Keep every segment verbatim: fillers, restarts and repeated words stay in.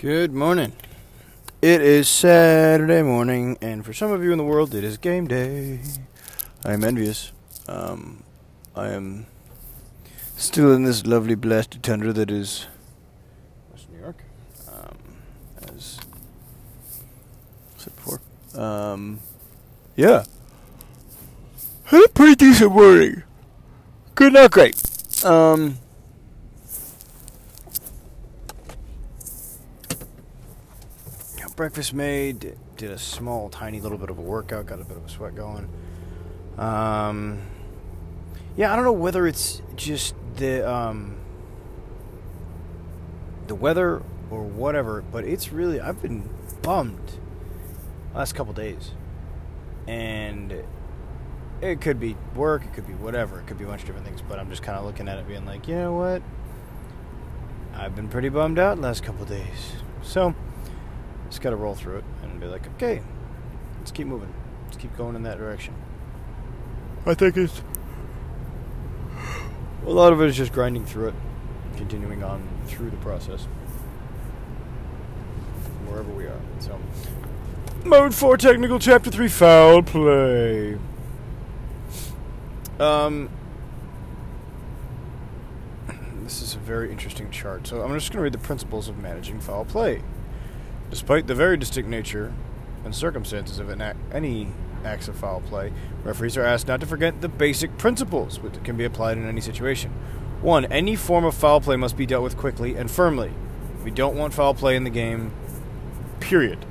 Good morning. It is Saturday morning, and for some of you in the world, it is game day. I am envious. Um, I am still in this lovely blasted tundra that is Western New York, um, as I said before. Um, yeah. Had a pretty decent morning. Good, not great. Um... Breakfast made, did a small, tiny little bit of a workout, got a bit of a sweat going. Um, yeah, I don't know whether it's just the um, the weather or whatever, but it's really, I've been bummed the last couple days. And it could be work, it could be whatever, it could be a bunch of different things, but I'm just kind of looking at it being like, you know what? I've been pretty bummed out the last couple days. So just got to roll through it and be like, okay, let's keep moving. Let's keep going in that direction. I think it's... a lot of it is just grinding through it, continuing on through the process, wherever we are. So, Mode four Technical Chapter three Foul Play. Um, this is a very interesting chart. So I'm just going to read the principles of managing foul play. Despite the very distinct nature and circumstances of an act, any acts of foul play, referees are asked not to forget the basic principles which can be applied in any situation. One, any form of foul play must be dealt with quickly and firmly. We don't want foul play in the game, period.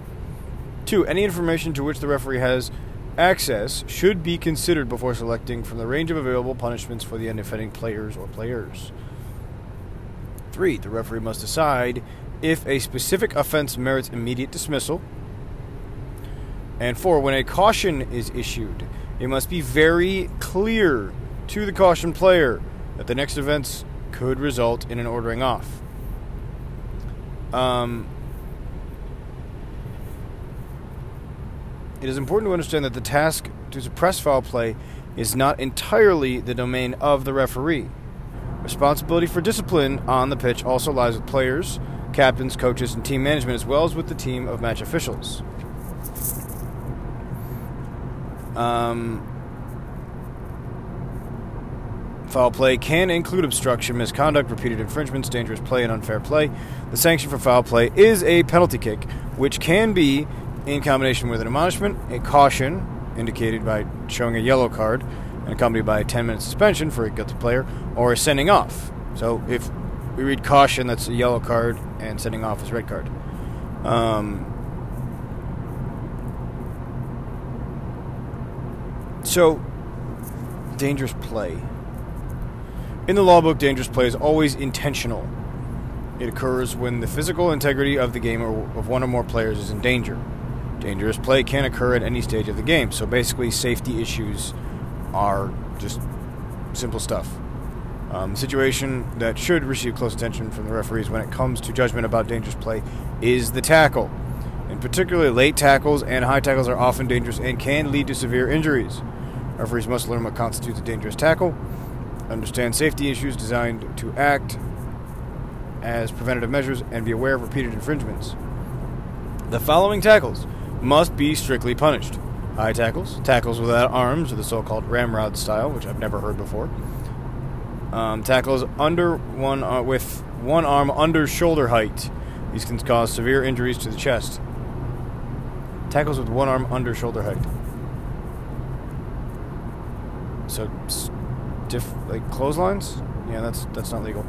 Two, any information to which the referee has access should be considered before selecting from the range of available punishments for the unoffending players or players. Three, the referee must decide if a specific offense merits immediate dismissal. And four, when a caution is issued, it must be very clear to the caution player that the next offense could result in an ordering off. Um, it is important to understand that the task to suppress foul play is not entirely the domain of the referee. Responsibility for discipline on the pitch also lies with players, captains, coaches, and team management, as well as with the team of match officials. Um, foul play can include obstruction, misconduct, repeated infringements, dangerous play, and unfair play. The sanction for foul play is a penalty kick, which can be in combination with an admonishment, a caution, indicated by showing a yellow card, and accompanied by a ten-minute suspension for a guilty player, or a sending off. So if we read caution, that's a yellow card, and sending off is red card. Um, so, dangerous play. In the law book, dangerous play is always intentional. It occurs when the physical integrity of the game or of one or more players is in danger. Dangerous play can occur at any stage of the game. So basically, safety issues are just simple stuff. Um, the situation that should receive close attention from the referees when it comes to judgment about dangerous play is the tackle. In particular, late tackles and high tackles are often dangerous and can lead to severe injuries. Referees must learn what constitutes a dangerous tackle, understand safety issues designed to act as preventative measures, and be aware of repeated infringements. The following tackles must be strictly punished. High tackles, tackles without arms, or the so-called ramrod style, which I've never heard before. Um, tackles under one uh, with one arm under shoulder height. These can cause severe injuries to the chest. Tackles with one arm under shoulder height. So, stiff, like clotheslines? Yeah, that's that's not legal.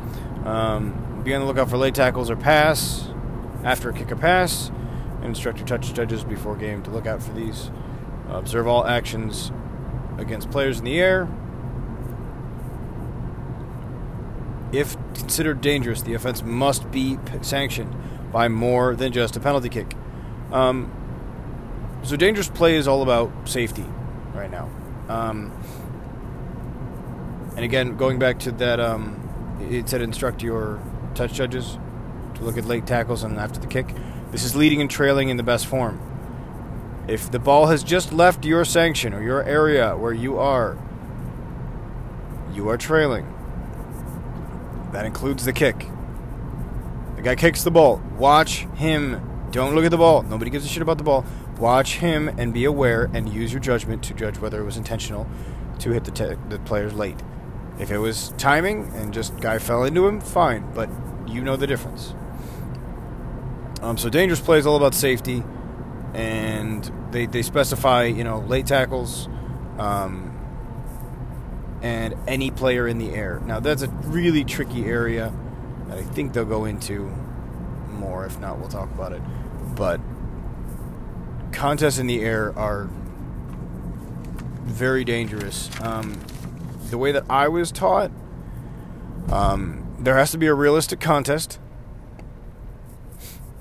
Um, be on the lookout for late tackles or pass after a kick or pass. And instruct your touch judges before game to look out for these. Uh, observe all actions against players in the air. If considered dangerous, the offense must be p- sanctioned by more than just a penalty kick. Um, so dangerous play is all about safety right now. Um, and again, going back to that, um, it said instruct your touch judges to look at late tackles and after the kick. This is leading and trailing in the best form. If the ball has just left your sanction or your area where you are, you are trailing. That includes the kick. The guy kicks the ball. Watch him. Don't look at the ball. Nobody gives a shit about the ball. Watch him and be aware and use your judgment to judge whether it was intentional to hit the, te- the players late. If it was timing and just guy fell into him, fine. But you know the difference. Um, so dangerous play is all about safety. And they, they specify, you know, late tackles um, and any player in the air. Now, that's a really tricky area that I think they'll go into more. If not, we'll talk about it. But contests in the air are very dangerous. Um, the way that I was taught, um, there has to be a realistic contest.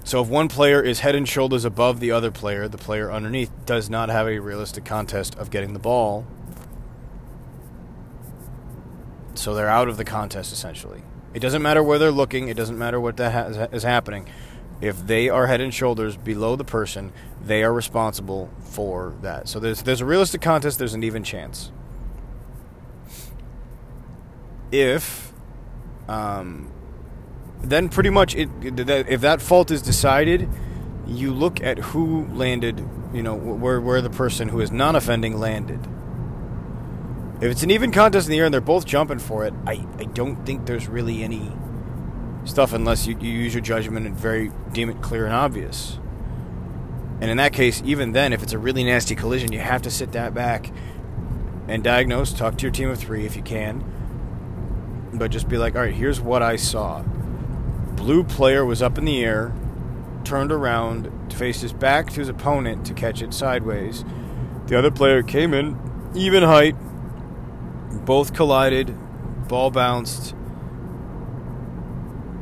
So if one player is head and shoulders above the other player, the player underneath does not have a realistic contest of getting the ball. So they're out of the contest, essentially. It doesn't matter where they're looking. It doesn't matter what that ha- is happening. If they are head and shoulders below the person, they are responsible for that. So there's, there's a realistic contest. There's an even chance. If... Um, Then pretty much, it, if that fault is decided, you look at who landed, you know, where where the person who is non-offending landed. If it's an even contest in the air and they're both jumping for it, I, I don't think there's really any stuff unless you, you use your judgment and very deem it clear and obvious. And in that case, even then, if it's a really nasty collision, you have to sit that back and diagnose, talk to your team of three if you can, but just be like, all right, here's what I saw. Blue player was up in the air, turned around, faced his back to his opponent to catch it sideways. The other player came in, even height, both collided, ball bounced.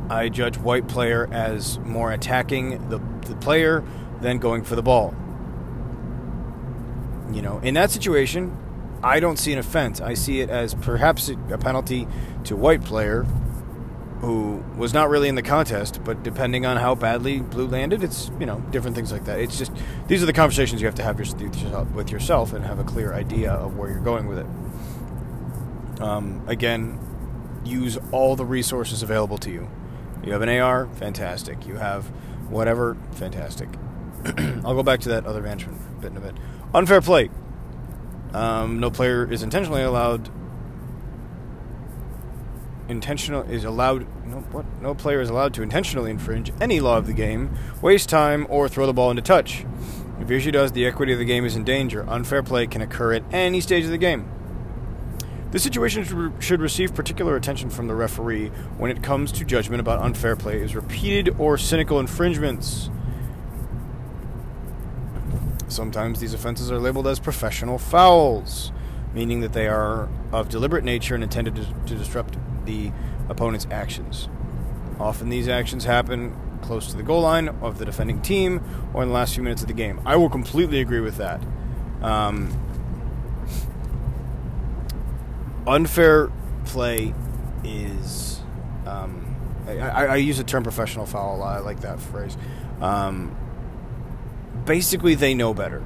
I judge white player as more attacking the, the player than going for the ball. You know, in that situation, I don't see an offense. I see it as perhaps a penalty to white player, who was not really in the contest, but depending on how badly blue landed, it's, you know, different things like that. It's just, these are the conversations you have to have your, with yourself and have a clear idea of where you're going with it. Um, again, use all the resources available to you. You have an A R? Fantastic. You have whatever? Fantastic. I'll go back to that other management bit in a bit. Unfair play. Um, no player is intentionally allowed... Intentional is allowed. No, what? No player is allowed to intentionally infringe any law of the game, waste time, or throw the ball into touch. If he or she does, the equity of the game is in danger. Unfair play can occur at any stage of the game. This situation should receive particular attention from the referee when it comes to judgment about unfair play as repeated or cynical infringements. Sometimes these offenses are labeled as professional fouls, meaning that they are of deliberate nature and intended to, to disrupt the opponent's actions. Often these actions happen close to the goal line of the defending team or in the last few minutes of the game. I will completely agree with that. Um, unfair play is... Um, I, I, I use the term professional foul a lot. I like that phrase. Um, basically, they know better.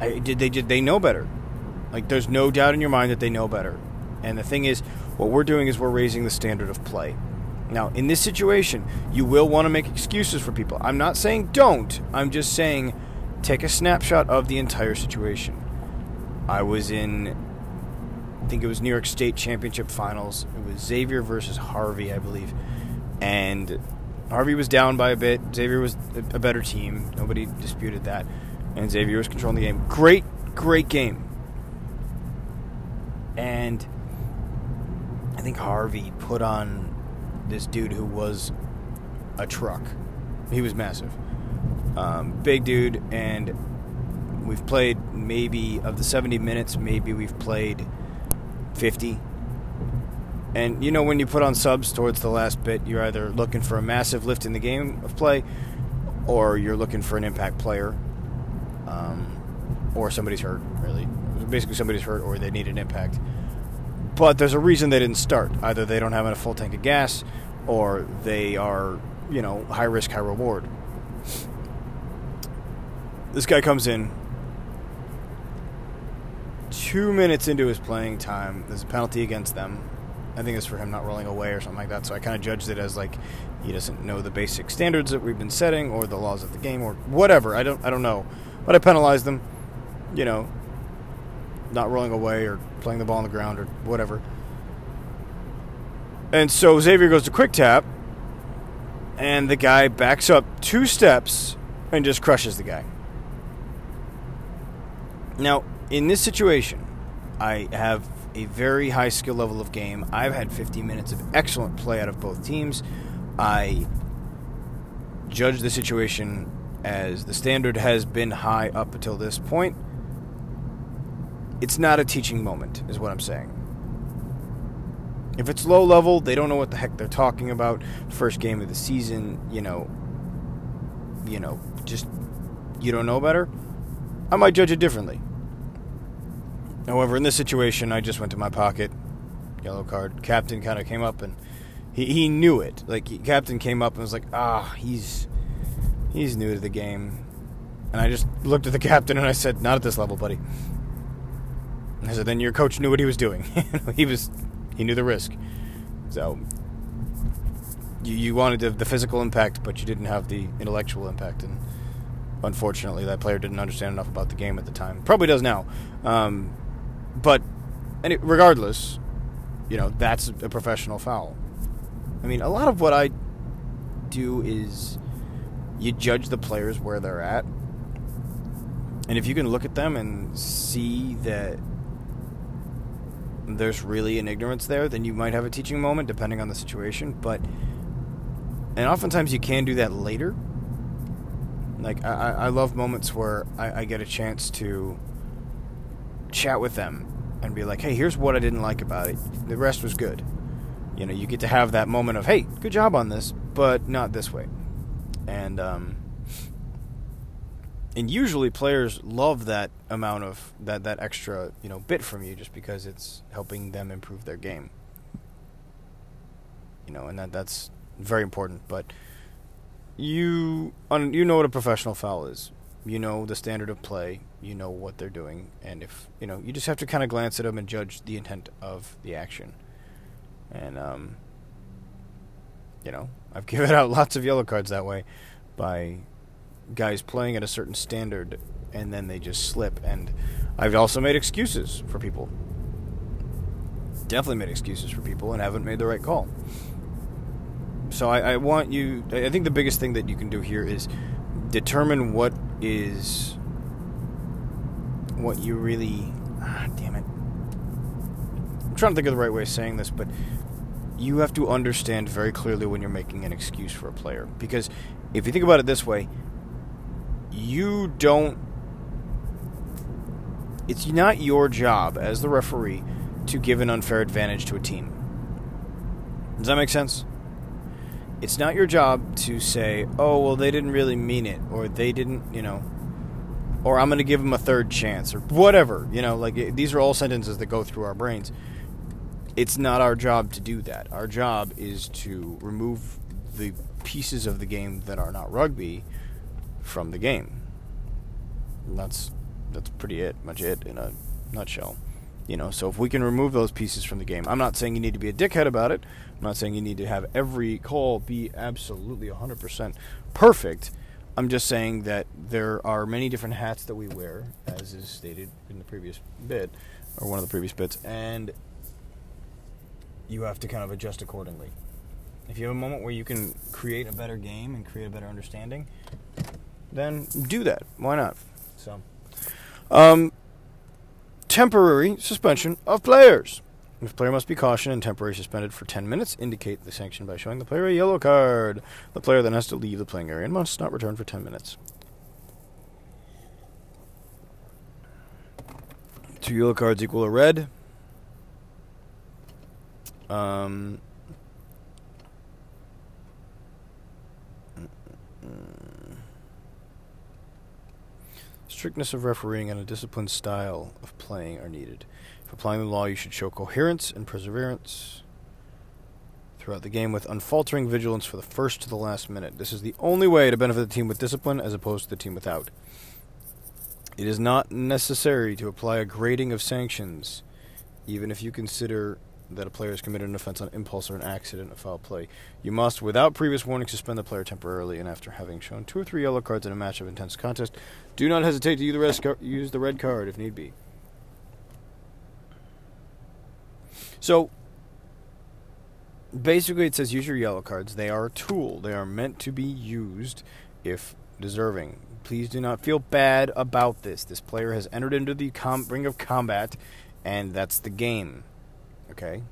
I, did they did they know better. Like, there's no doubt in your mind that they know better. And the thing is, what we're doing is we're raising the standard of play. Now, in this situation, you will want to make excuses for people. I'm not saying don't. I'm just saying take a snapshot of the entire situation. I was in, I think it was New York State Championship Finals. It was Xavier versus Harvey, I believe. And Harvey was down by a bit. Xavier was a better team. Nobody disputed that. And Xavier was controlling the game. Great, great game. And... I think Harvey put on this dude who was a truck. He was massive. Um, big dude, and we've played maybe, of the seventy minutes, maybe we've played fifty. And, you know, when you put on subs towards the last bit, you're either looking for a massive lift in the game of play, or you're looking for an impact player, um, or somebody's hurt, really. Basically, somebody's hurt or they need an impact. But there's a reason they didn't start. Either they don't have a full tank of gas, or they are, you know, high risk, high reward. This guy comes in. Two minutes into his playing time, there's a penalty against them. I think it's for him not rolling away or something like that. So I kind of judged it as like he doesn't know the basic standards that we've been setting or the laws of the game or whatever. I don't I don't know. But I penalized them, you know, not rolling away or playing the ball on the ground or whatever. And so Xavier goes to quick tap, and the guy backs up two steps and just crushes the guy. Now, in this situation, I have a very high skill level of game. I've had fifty minutes of excellent play out of both teams. I judge the situation as the standard has been high up until this point. It's not a teaching moment, is what I'm saying. If it's low level, they don't know what the heck they're talking about. First game of the season, you know, you know, just, you don't know better. I might judge it differently. However, in this situation, I just went to my pocket, yellow card. Captain kind of came up and he, he knew it. Like, he, Captain came up and was like, ah, he's, he's new to the game. And I just looked at the captain and I said, not at this level, buddy. And I said, then your coach knew what he was doing. he was... He knew the risk. So you, you wanted the, the physical impact, but you didn't have the intellectual impact. And unfortunately, that player didn't understand enough about the game at the time. Probably does now. Um, but any, regardless, you know, that's a professional foul. I mean, a lot of what I do is you judge the players where they're at. And if you can look at them and see that there's really an ignorance there, then you might have a teaching moment depending on the situation. But, and oftentimes you can do that later. Like, I, I love moments where I, I get a chance to chat with them and be like, hey, here's what I didn't like about it. The rest was good. You know, you get to have that moment of, hey, good job on this, but not this way. And, um, and usually players love that amount of that, that extra, you know, bit from you just because it's helping them improve their game. You know, and that that's very important. But you you know what a professional foul is. You know the standard of play. You know what they're doing. And if, you know, you just have to kind of glance at them and judge the intent of the action. And, um, you know, I've given out lots of yellow cards that way by guys playing at a certain standard and then they just slip. And I've also made excuses for people. Definitely made excuses for people and haven't made the right call. So I, I want you... I think the biggest thing that you can do here is determine what is... what you really... Ah, damn it. I'm trying to think of the right way of saying this, but you have to understand very clearly when you're making an excuse for a player. Because if you think about it this way, you don't... it's not your job as the referee to give an unfair advantage to a team. Does that make sense? It's not your job to say, oh, well, they didn't really mean it, or they didn't, you know, or I'm going to give them a third chance, or whatever. You know, like, it, these are all sentences that go through our brains. It's not our job to do that. Our job is to remove the pieces of the game that are not rugby from the game. And that's that's pretty it, much it in a nutshell. You know, so if we can remove those pieces from the game, I'm not saying you need to be a dickhead about it. I'm not saying you need to have every call be absolutely one hundred percent perfect. I'm just saying that there are many different hats that we wear, as is stated in the previous bit, or one of the previous bits, and you have to kind of adjust accordingly. If you have a moment where you can create a better game and create a better understanding, then do that. Why not? So, um, temporary suspension of players. If the player must be cautioned and temporarily suspended for ten minutes, indicate the sanction by showing the player a yellow card. The player then has to leave the playing area and must not return for ten minutes. Two yellow cards equal a red. Um... Strictness of refereeing and a disciplined style of playing are needed. If applying the law, you should show coherence and perseverance throughout the game with unfaltering vigilance for the first to the last minute. This is the only way to benefit the team with discipline as opposed to the team without. It is not necessary to apply a grading of sanctions, even if you consider that a player has committed an offense on impulse or an accident of foul play. You must, without previous warning, suspend the player temporarily, and after having shown two or three yellow cards in a match of intense contest, do not hesitate to use the red, scar- use the red card if need be. So, basically it says use your yellow cards. They are a tool. They are meant to be used if deserving. Please do not feel bad about this. This player has entered into the com- ring of combat, and that's the game. Okay?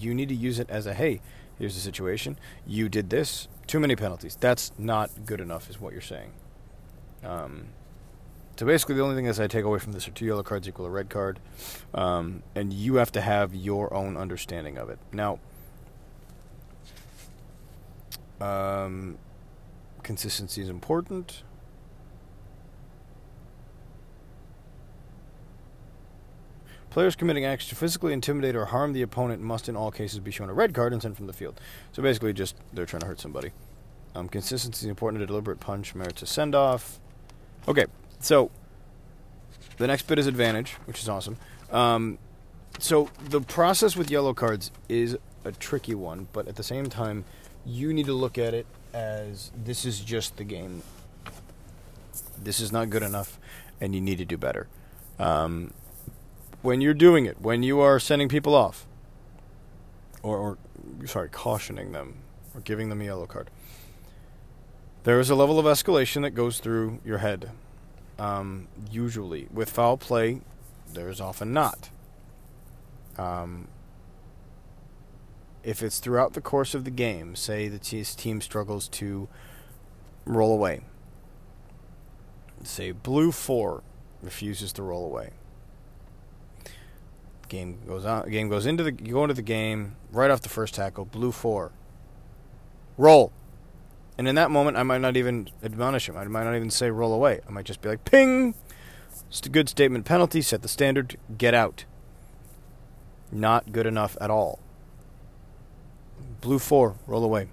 You need to use it as a, hey, here's the situation. You did this. Too many penalties. That's not good enough is what you're saying. Um, so basically the only thing that I take away from this are two yellow cards equal a red card. Um, and you have to have your own understanding of it. Now, um, consistency is important. Players committing acts to physically intimidate or harm the opponent must in all cases be shown a red card and sent from the field. So basically just they're trying to hurt somebody. Um, consistency is important. A deliberate punch merits a send-off. Okay, so the next bit is advantage, which is awesome. Um, so the process with yellow cards is a tricky one, but at the same time, you need to look at it as this is just the game. This is not good enough, and you need to do better. Um... When you're doing it, when you are sending people off, or, or sorry, cautioning them, or giving them a yellow card, there is a level of escalation that goes through your head. Um, usually, with foul play, there is often not. Um, if it's throughout the course of the game, say the team struggles to roll away. Say blue four refuses to roll away. Game goes on. Game goes into the. You go into the game right off the first tackle. Blue four. Roll, and in that moment, I might not even admonish him. I might not even say roll away. I might just be like ping. It's a good statement penalty. Set the standard. Get out. Not good enough at all. Blue four. Roll away.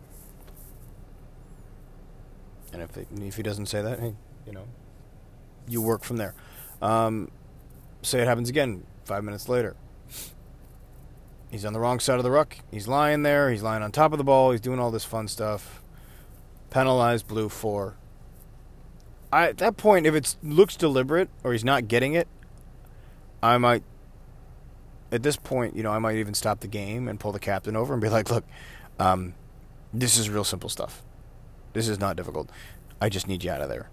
And if it, if he doesn't say that, hey, you know, you work from there. Um, say it happens again. Five minutes later. He's on the wrong side of the ruck. He's lying there. He's lying on top of the ball. He's doing all this fun stuff. Penalized blue four. I, at that point, if it looks deliberate or he's not getting it, I might, at this point, you know, I might even stop the game and pull the captain over and be like, look, um, this is real simple stuff. This is not difficult. I just need you out of there.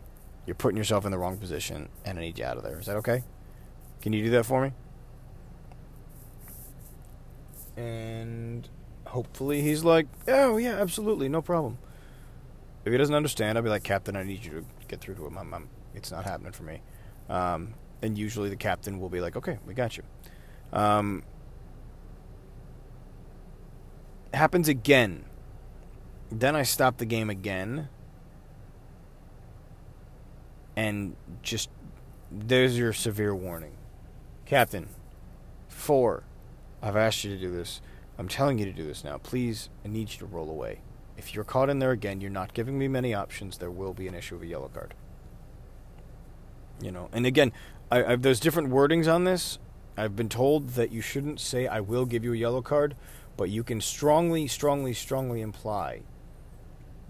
You're putting yourself in the wrong position, and I need you out of there. Is that okay? Can you do that for me? And hopefully he's like, oh, yeah, absolutely, no problem. If he doesn't understand, I'll be like, Captain, I need you to get through to him. I'm, I'm, it's not happening for me. Um, and usually the captain will be like, okay, we got you. Um, happens again. Then I stop the game again. And just, there's your severe warning. Captain, four. I've asked you to do this. I'm telling you to do this now. Please, I need you to roll away. If you're caught in there again, you're not giving me many options. There will be an issue of a yellow card. You know, and again, I, I, there's different wordings on this. I've been told that you shouldn't say, I will give you a yellow card, but you can strongly, strongly, strongly imply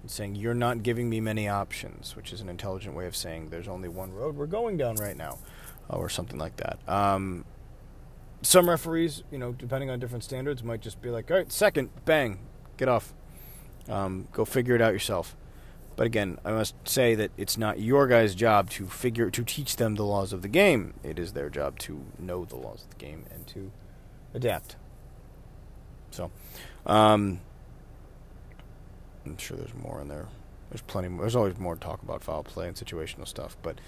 saying you're not giving me many options, which is an intelligent way of saying there's only one road we're going down right now, or something like that. Um... Some referees, you know, depending on different standards, might just be like, all right, second, bang, get off. Um, go figure it out yourself. But again, I must say that it's not your guys' job to figure, to teach them the laws of the game. It is their job to know the laws of the game and to adapt. So, um, I'm sure there's more in there. There's plenty more. There's always more talk about foul play and situational stuff. But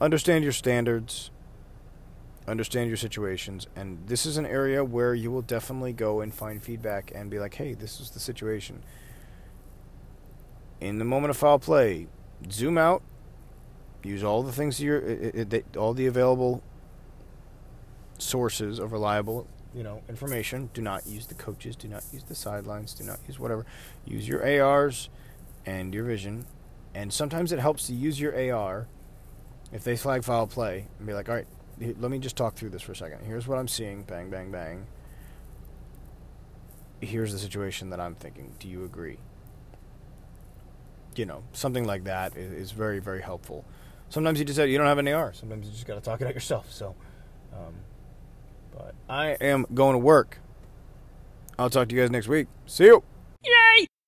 understand your standards. Understand your situations, and this is an area where you will definitely go and find feedback and be like, hey, this is the situation. In the moment of foul play, zoom out, use all the things, you're, it, it, all the available sources of reliable, you know, information. Do not use the coaches, do not use the sidelines, do not use whatever. Use your A Rs and your vision, and sometimes it helps to use your A R if they flag foul play and be like, all right, let me just talk through this for a second. Here's what I'm seeing. Bang, bang, bang. here's the situation that I'm thinking. Do you agree? You know, something like that is, is very, very helpful. Sometimes you just have, you don't have an A R. Sometimes you just got to talk it out yourself. So, um, but I am going to work. I'll talk to you guys next week. See you.